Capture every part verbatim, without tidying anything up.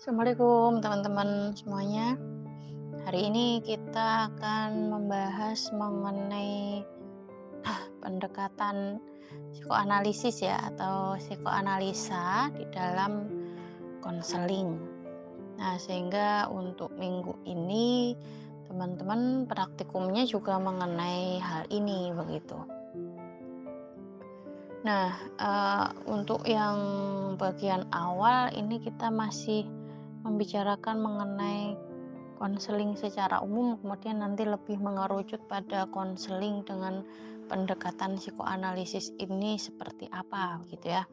Assalamualaikum teman-teman semuanya. Hari ini kita akan membahas mengenai ah, pendekatan psikoanalisis ya, atau psikoanalisa di dalam konseling. Nah, sehingga untuk minggu ini teman-teman praktikumnya juga mengenai hal ini begitu. Nah, uh, untuk yang bagian awal ini kita masih membicarakan mengenai konseling secara umum, kemudian nanti lebih mengerucut pada konseling dengan pendekatan psikoanalisis ini seperti apa gitu ya.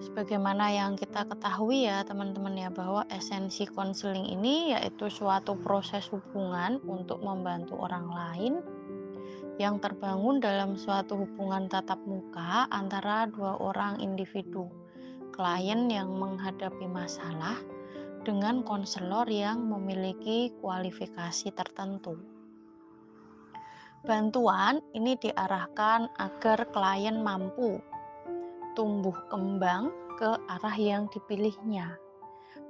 Sebagaimana yang kita ketahui ya teman-teman ya, bahwa esensi konseling ini yaitu suatu proses hubungan untuk membantu orang lain yang terbangun dalam suatu hubungan tatap muka antara dua orang individu, klien yang menghadapi masalah dengan konselor yang memiliki kualifikasi tertentu. Bantuan ini diarahkan agar klien mampu tumbuh kembang ke arah yang dipilihnya.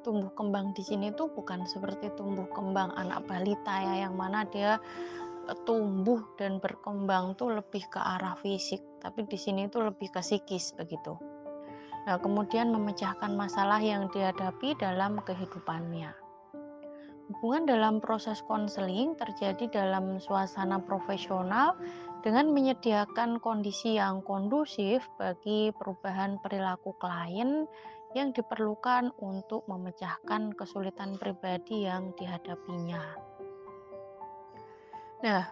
Tumbuh kembang di sini tuh bukan seperti tumbuh kembang anak balita ya, yang mana dia tumbuh dan berkembang tuh lebih ke arah fisik, tapi di sini tuh lebih ke psikis begitu. Nah, kemudian memecahkan masalah yang dihadapi dalam kehidupannya. Hubungan dalam proses konseling terjadi dalam suasana profesional dengan menyediakan kondisi yang kondusif bagi perubahan perilaku klien yang diperlukan untuk memecahkan kesulitan pribadi yang dihadapinya. Nah,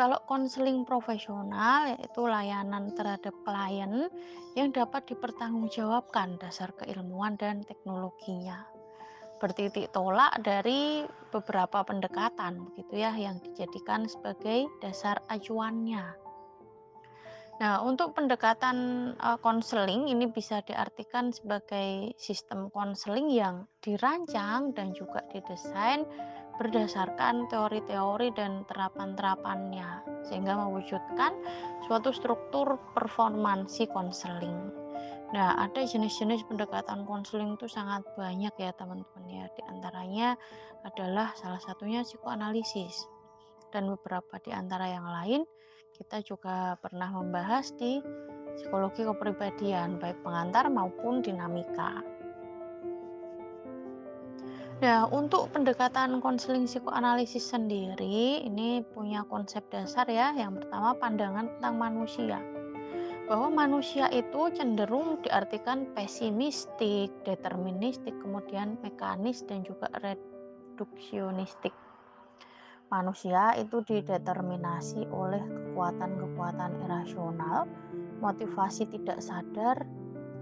kalau konseling profesional yaitu layanan terhadap klien yang dapat dipertanggungjawabkan dasar keilmuan dan teknologinya, bertitik tolak dari beberapa pendekatan begitu ya yang dijadikan sebagai dasar acuannya. Nah, untuk pendekatan konseling ini bisa diartikan sebagai sistem konseling yang dirancang dan juga didesain berdasarkan teori-teori dan terapan-terapannya, sehingga mewujudkan suatu struktur performansi konseling. Nah, ada jenis-jenis pendekatan konseling itu sangat banyak ya teman-teman ya. Di antaranya adalah salah satunya psikoanalisis, dan beberapa di antara yang lain kita juga pernah membahas di psikologi kepribadian, baik pengantar maupun dinamika. Nah, untuk pendekatan konseling psikoanalisis sendiri ini punya konsep dasar ya. Yang pertama, pandangan tentang manusia, bahwa manusia itu cenderung diartikan pesimistik, deterministik, kemudian mekanis dan juga reduksionistik. Manusia itu dideterminasi oleh kekuatan-kekuatan irasional, motivasi tidak sadar,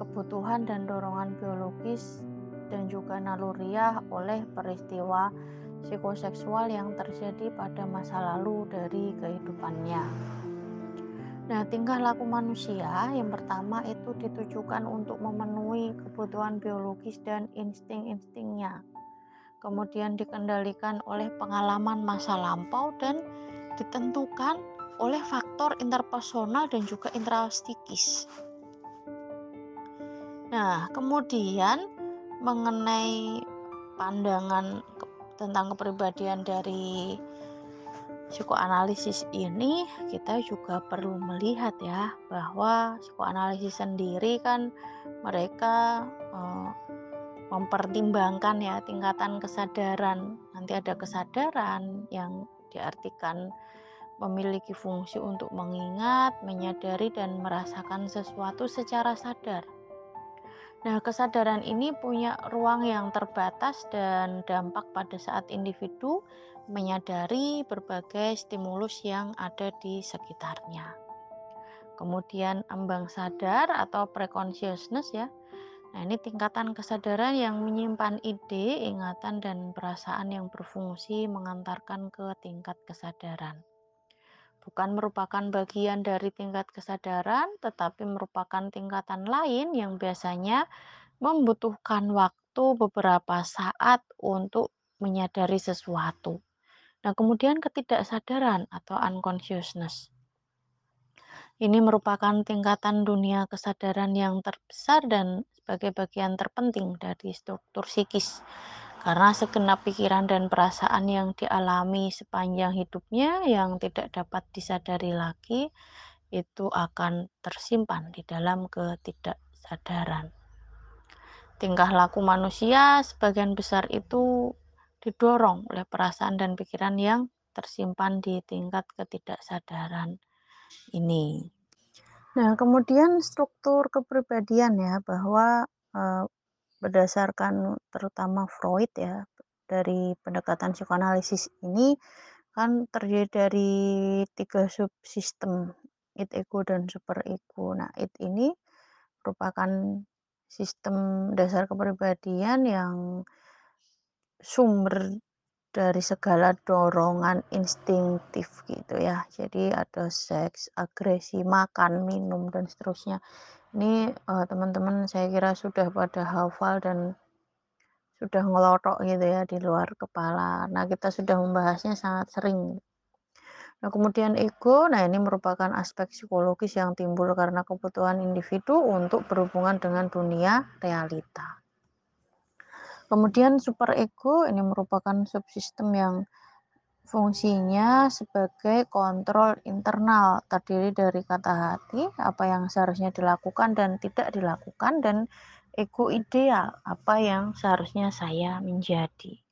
kebutuhan dan dorongan biologis, dan juga naluriah oleh peristiwa psikoseksual yang terjadi pada masa lalu dari kehidupannya. Nah, tingkah laku manusia yang pertama itu ditujukan untuk memenuhi kebutuhan biologis dan insting-instingnya, kemudian dikendalikan oleh pengalaman masa lampau dan ditentukan oleh faktor interpersonal dan juga intrapsikis. Nah, kemudian mengenai pandangan ke, tentang kepribadian dari psikoanalisis ini, kita juga perlu melihat ya bahwa psikoanalisis sendiri kan mereka eh, mempertimbangkan ya tingkatan kesadaran. Nanti ada kesadaran yang diartikan memiliki fungsi untuk mengingat, menyadari dan merasakan sesuatu secara sadar. Nah, kesadaran ini punya ruang yang terbatas dan dampak pada saat individu menyadari berbagai stimulus yang ada di sekitarnya. Kemudian ambang sadar atau preconsciousness ya. Nah, ini tingkatan kesadaran yang menyimpan ide, ingatan dan perasaan yang berfungsi mengantarkan ke tingkat kesadaran. Bukan merupakan bagian dari tingkat kesadaran, tetapi merupakan tingkatan lain yang biasanya membutuhkan waktu beberapa saat untuk menyadari sesuatu. Nah, kemudian ketidaksadaran atau unconsciousness. Ini merupakan tingkatan dunia kesadaran yang terbesar dan sebagai bagian terpenting dari struktur psikis. Karena segenap pikiran dan perasaan yang dialami sepanjang hidupnya yang tidak dapat disadari lagi, itu akan tersimpan di dalam ketidaksadaran. Tingkah laku manusia sebagian besar itu didorong oleh perasaan dan pikiran yang tersimpan di tingkat ketidaksadaran ini. Nah, kemudian struktur kepribadian ya, bahwa eh, berdasarkan terutama Freud ya, dari pendekatan psikoanalisis ini kan terdiri dari tiga subsistem, id, ego, dan superego. Nah, id ini merupakan sistem dasar kepribadian yang sumber dari segala dorongan instingtif gitu ya. Jadi ada seks, agresi, makan, minum, dan seterusnya. Ini eh, teman-teman saya kira sudah pada hafal dan sudah ngelotok gitu ya di luar kepala. Nah, kita sudah membahasnya sangat sering. Nah, kemudian ego, nah ini merupakan aspek psikologis yang timbul karena kebutuhan individu untuk berhubungan dengan dunia realita. Kemudian superego, ini merupakan subsistem yang fungsinya sebagai kontrol internal, terdiri dari kata hati, apa yang seharusnya dilakukan dan tidak dilakukan, dan ego ideal, apa yang seharusnya saya menjadi.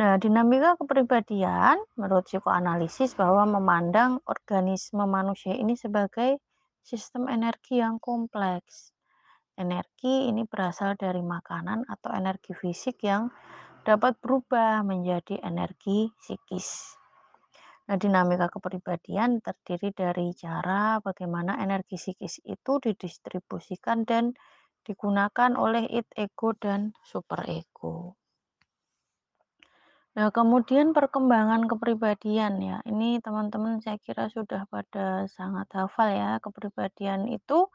Nah, dinamika kepribadian menurut psikoanalisis bahwa memandang organisme manusia ini sebagai sistem energi yang kompleks. Energi ini berasal dari makanan atau energi fisik yang dapat berubah menjadi energi psikis. Nah, dinamika kepribadian terdiri dari cara bagaimana energi psikis itu didistribusikan dan digunakan oleh id, ego, dan superego. Nah, kemudian perkembangan kepribadian ya. Ini teman-teman saya kira sudah pada sangat hafal ya. Kepribadian itu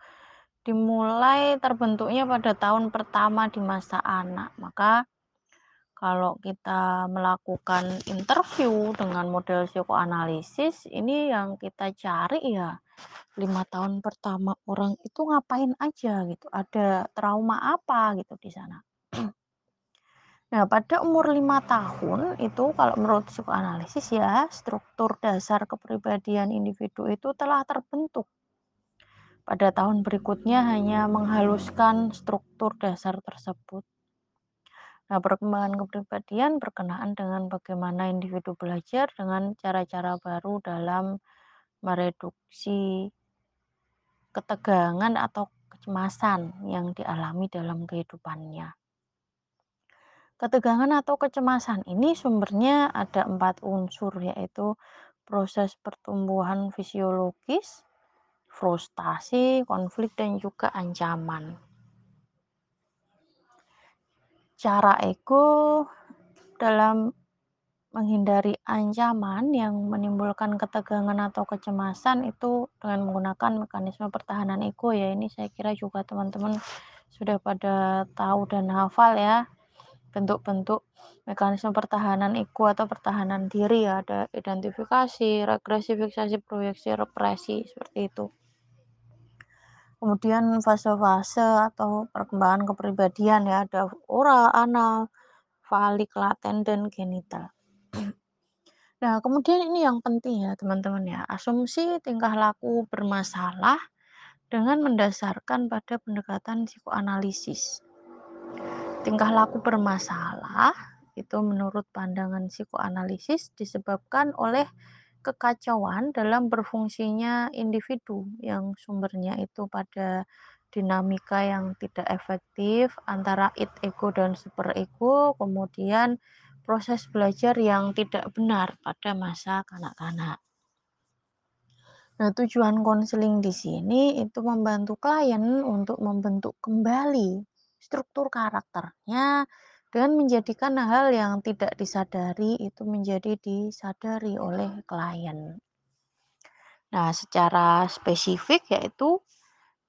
dimulai terbentuknya pada tahun pertama di masa anak. Maka kalau kita melakukan interview dengan model psikoanalisis, ini yang kita cari ya, lima tahun pertama orang itu ngapain aja gitu, ada trauma apa gitu di sana. Nah, pada umur lima tahun itu kalau menurut psikoanalisis ya, struktur dasar kepribadian individu itu telah terbentuk. Pada tahun berikutnya hanya menghaluskan struktur dasar tersebut. Nah, perkembangan kepribadian berkenaan dengan bagaimana individu belajar dengan cara-cara baru dalam mereduksi ketegangan atau kecemasan yang dialami dalam kehidupannya. Ketegangan atau kecemasan ini sumbernya ada empat unsur, yaitu proses pertumbuhan fisiologis, frustasi, konflik, dan juga ancaman. Cara ego dalam menghindari ancaman yang menimbulkan ketegangan atau kecemasan itu dengan menggunakan mekanisme pertahanan ego ya. Ini saya kira juga teman-teman sudah pada tahu dan hafal ya. Bentuk-bentuk mekanisme pertahanan ego atau pertahanan diri ya, ada identifikasi, regresi, fiksasi, proyeksi, represi, seperti itu. Kemudian fase-fase atau perkembangan kepribadian ya, ada oral, anal, valik, laten, dan genital. Nah, kemudian ini yang penting ya teman-teman ya, asumsi tingkah laku bermasalah dengan mendasarkan pada pendekatan psikoanalisis. Tingkah laku bermasalah itu menurut pandangan psikoanalisis disebabkan oleh kekacauan dalam berfungsinya individu yang sumbernya itu pada dinamika yang tidak efektif antara id, ego, dan superego, kemudian proses belajar yang tidak benar pada masa kanak-kanak. Nah, tujuan konseling di sini itu membantu klien untuk membentuk kembali struktur karakternya dengan menjadikan hal yang tidak disadari itu menjadi disadari oleh klien. Nah, secara spesifik yaitu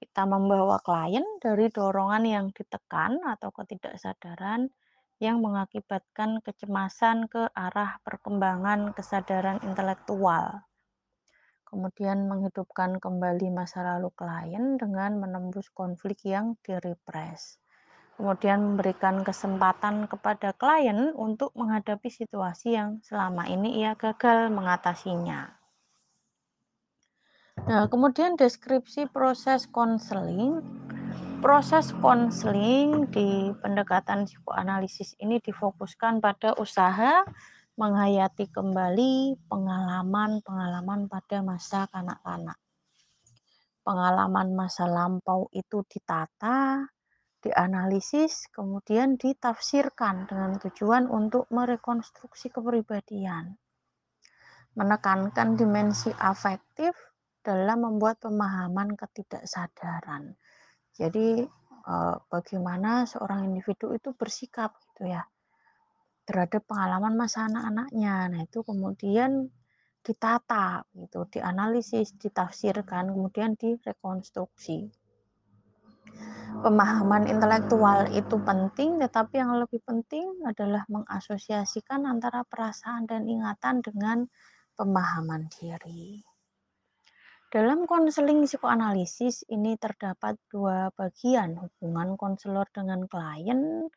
kita membawa klien dari dorongan yang ditekan atau ketidaksadaran yang mengakibatkan kecemasan ke arah perkembangan kesadaran intelektual. kemudian menghidupkan kembali masa lalu klien dengan menembus konflik yang direpres. Kemudian memberikan kesempatan kepada klien untuk menghadapi situasi yang selama ini ia gagal mengatasinya. Nah, kemudian deskripsi proses konseling. Proses konseling di pendekatan psikoanalisis ini difokuskan pada usaha menghayati kembali pengalaman-pengalaman pada masa kanak-kanak. Pengalaman masa lampau itu ditata, dianalisis, kemudian ditafsirkan dengan tujuan untuk merekonstruksi kepribadian. Menekankan dimensi afektif dalam membuat pemahaman ketidaksadaran. Jadi eh, bagaimana seorang individu itu bersikap gitu ya terhadap pengalaman masa anak-anaknya. Nah, itu kemudian ditata gitu, dianalisis, ditafsirkan, kemudian direkonstruksi. Pemahaman intelektual itu penting, tetapi yang lebih penting adalah mengasosiasikan antara perasaan dan ingatan dengan pemahaman diri. Dalam konseling psikoanalisis ini terdapat dua bagian, hubungan konselor dengan klien,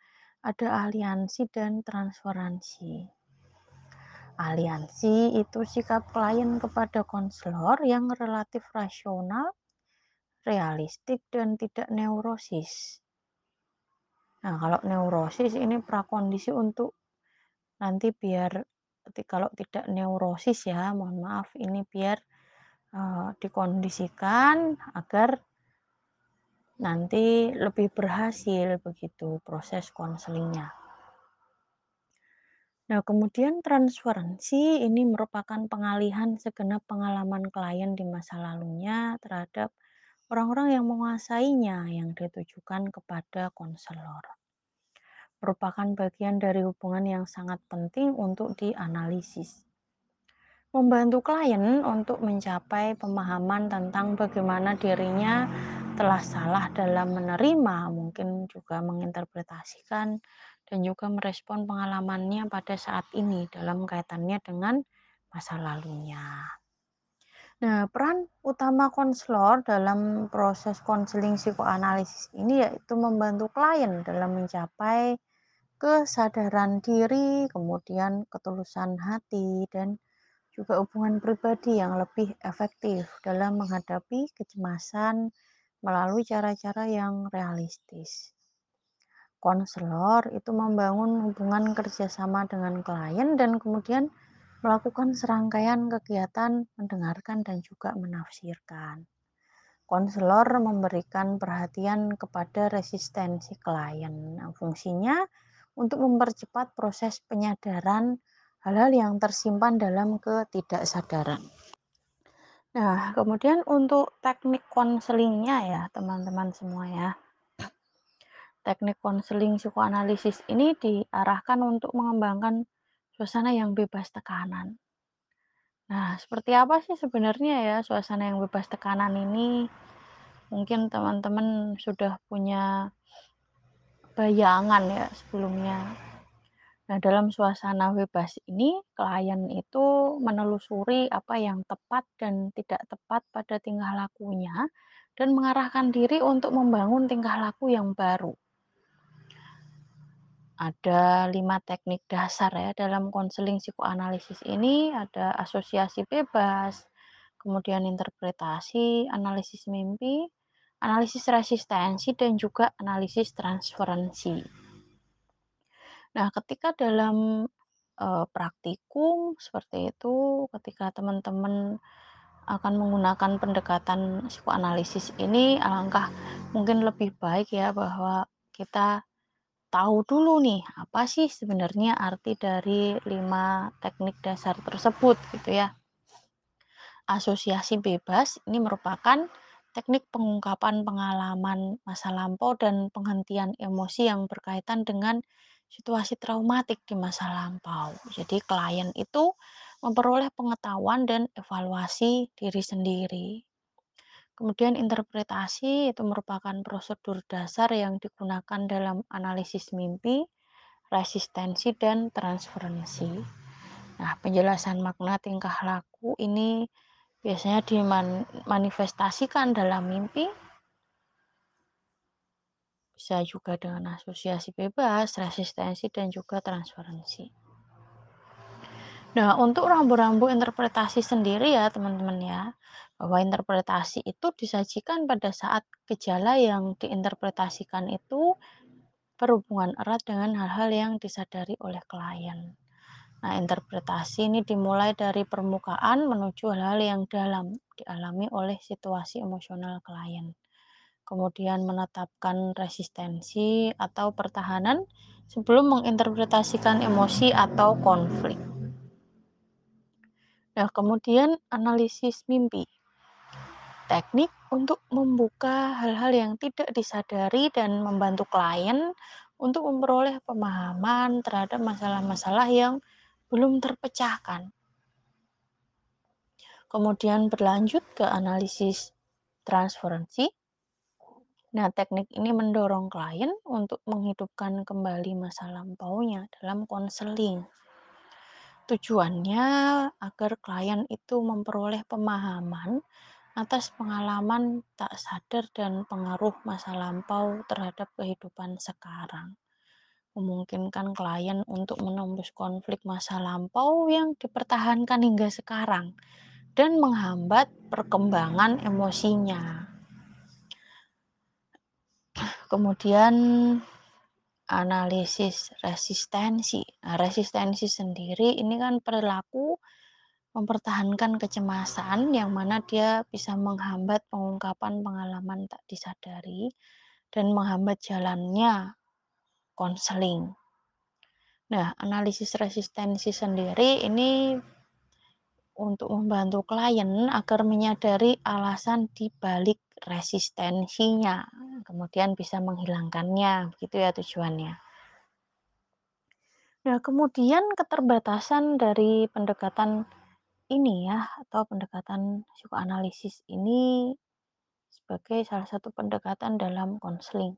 ada aliansi dan transferansi. Aliansi itu sikap klien kepada konselor yang relatif rasional, realistik dan tidak neurosis. Nah, kalau neurosis ini prakondisi untuk nanti biar, kalau tidak neurosis ya, mohon maaf, ini biar uh, dikondisikan agar nanti lebih berhasil begitu proses konselingnya. Nah, kemudian transferensi ini merupakan pengalihan segenap pengalaman klien di masa lalunya terhadap orang-orang yang menguasainya yang ditujukan kepada konselor. Merupakan bagian dari hubungan yang sangat penting untuk dianalisis. Membantu klien untuk mencapai pemahaman tentang bagaimana dirinya telah salah dalam menerima, mungkin juga menginterpretasikan, dan juga merespon pengalamannya pada saat ini dalam kaitannya dengan masa lalunya. Nah, peran utama konselor dalam proses konseling psikoanalisis ini yaitu membantu klien dalam mencapai kesadaran diri, kemudian ketulusan hati, dan juga hubungan pribadi yang lebih efektif dalam menghadapi kecemasan melalui cara-cara yang realistis. Konselor itu membangun hubungan kerjasama dengan klien dan kemudian melakukan serangkaian kegiatan mendengarkan dan juga menafsirkan. Konselor memberikan perhatian kepada resistensi klien. Nah, fungsinya untuk mempercepat proses penyadaran hal-hal yang tersimpan dalam ketidaksadaran. Nah, kemudian untuk teknik konselingnya ya, teman-teman semua ya. Teknik konseling psikoanalisis ini diarahkan untuk mengembangkan suasana yang bebas tekanan. Nah, seperti apa sih sebenarnya ya suasana yang bebas tekanan ini? Mungkin teman-teman sudah punya bayangan ya sebelumnya. Nah, dalam suasana bebas ini, klien itu menelusuri apa yang tepat dan tidak tepat pada tingkah lakunya dan mengarahkan diri untuk membangun tingkah laku yang baru. Ada lima teknik dasar ya dalam konseling psikoanalisis ini, ada asosiasi bebas, kemudian interpretasi, analisis mimpi, analisis resistensi, dan juga analisis transferensi. Nah, ketika dalam e, praktikum seperti itu, ketika teman-teman akan menggunakan pendekatan psikoanalisis ini, alangkah mungkin lebih baik ya bahwa kita tahu dulu nih apa sih sebenarnya arti dari lima teknik dasar tersebut gitu ya. Asosiasi bebas ini merupakan teknik pengungkapan pengalaman masa lampau dan penghentian emosi yang berkaitan dengan situasi traumatik di masa lampau. Jadi klien itu memperoleh pengetahuan dan evaluasi diri sendiri. Kemudian interpretasi itu merupakan prosedur dasar yang digunakan dalam analisis mimpi, resistensi, dan transferensi. Nah, penjelasan makna tingkah laku ini biasanya dimanifestasikan dalam mimpi, bisa juga dengan asosiasi bebas, resistensi, dan juga transferensi. Nah, untuk rambu-rambu interpretasi sendiri ya teman-teman ya, bahwa interpretasi itu disajikan pada saat gejala yang diinterpretasikan itu berhubungan erat dengan hal-hal yang disadari oleh klien. Nah, interpretasi ini dimulai dari permukaan menuju hal-hal yang dalam dialami oleh situasi emosional klien. Kemudian menetapkan resistensi atau pertahanan sebelum menginterpretasikan emosi atau konflik. Nah, kemudian analisis mimpi. Teknik untuk membuka hal-hal yang tidak disadari dan membantu klien untuk memperoleh pemahaman terhadap masalah-masalah yang belum terpecahkan. Kemudian berlanjut ke analisis transferensi. Nah, teknik ini mendorong klien untuk menghidupkan kembali masa lampaunya dalam konseling. Tujuannya agar klien itu memperoleh pemahaman atas pengalaman tak sadar dan pengaruh masa lampau terhadap kehidupan sekarang. Memungkinkan klien untuk menembus konflik masa lampau yang dipertahankan hingga sekarang dan menghambat perkembangan emosinya. Kemudian analisis resistensi. Nah, resistensi sendiri ini kan perilaku mempertahankan kecemasan yang mana dia bisa menghambat pengungkapan pengalaman tak disadari dan menghambat jalannya konseling. Nah, analisis resistensi sendiri ini untuk membantu klien agar menyadari alasan dibalik resistensinya, kemudian bisa menghilangkannya, begitu ya tujuannya. Nah, kemudian keterbatasan dari pendekatan ini ya, atau pendekatan psikoanalisis ini sebagai salah satu pendekatan dalam konseling.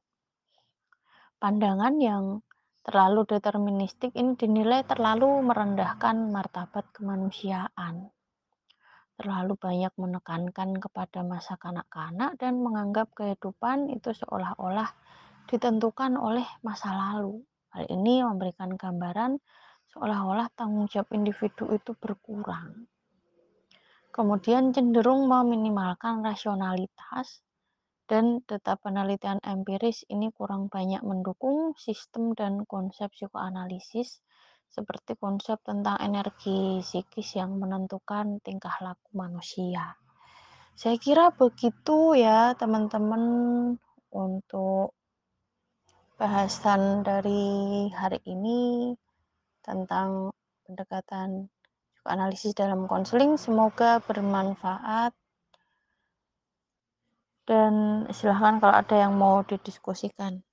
Pandangan yang terlalu deterministik ini dinilai terlalu merendahkan martabat kemanusiaan. Terlalu banyak menekankan kepada masa kanak-kanak dan menganggap kehidupan itu seolah-olah ditentukan oleh masa lalu. Hal ini memberikan gambaran seolah-olah tanggung jawab individu itu berkurang. Kemudian cenderung meminimalkan rasionalitas, dan data penelitian empiris ini kurang banyak mendukung sistem dan konsep psikoanalisis seperti konsep tentang energi psikis yang menentukan tingkah laku manusia. Saya kira begitu ya teman-teman untuk bahasan dari hari ini tentang pendekatan psikoanalisis dalam konseling. Semoga bermanfaat. Dan silahkan kalau ada yang mau didiskusikan.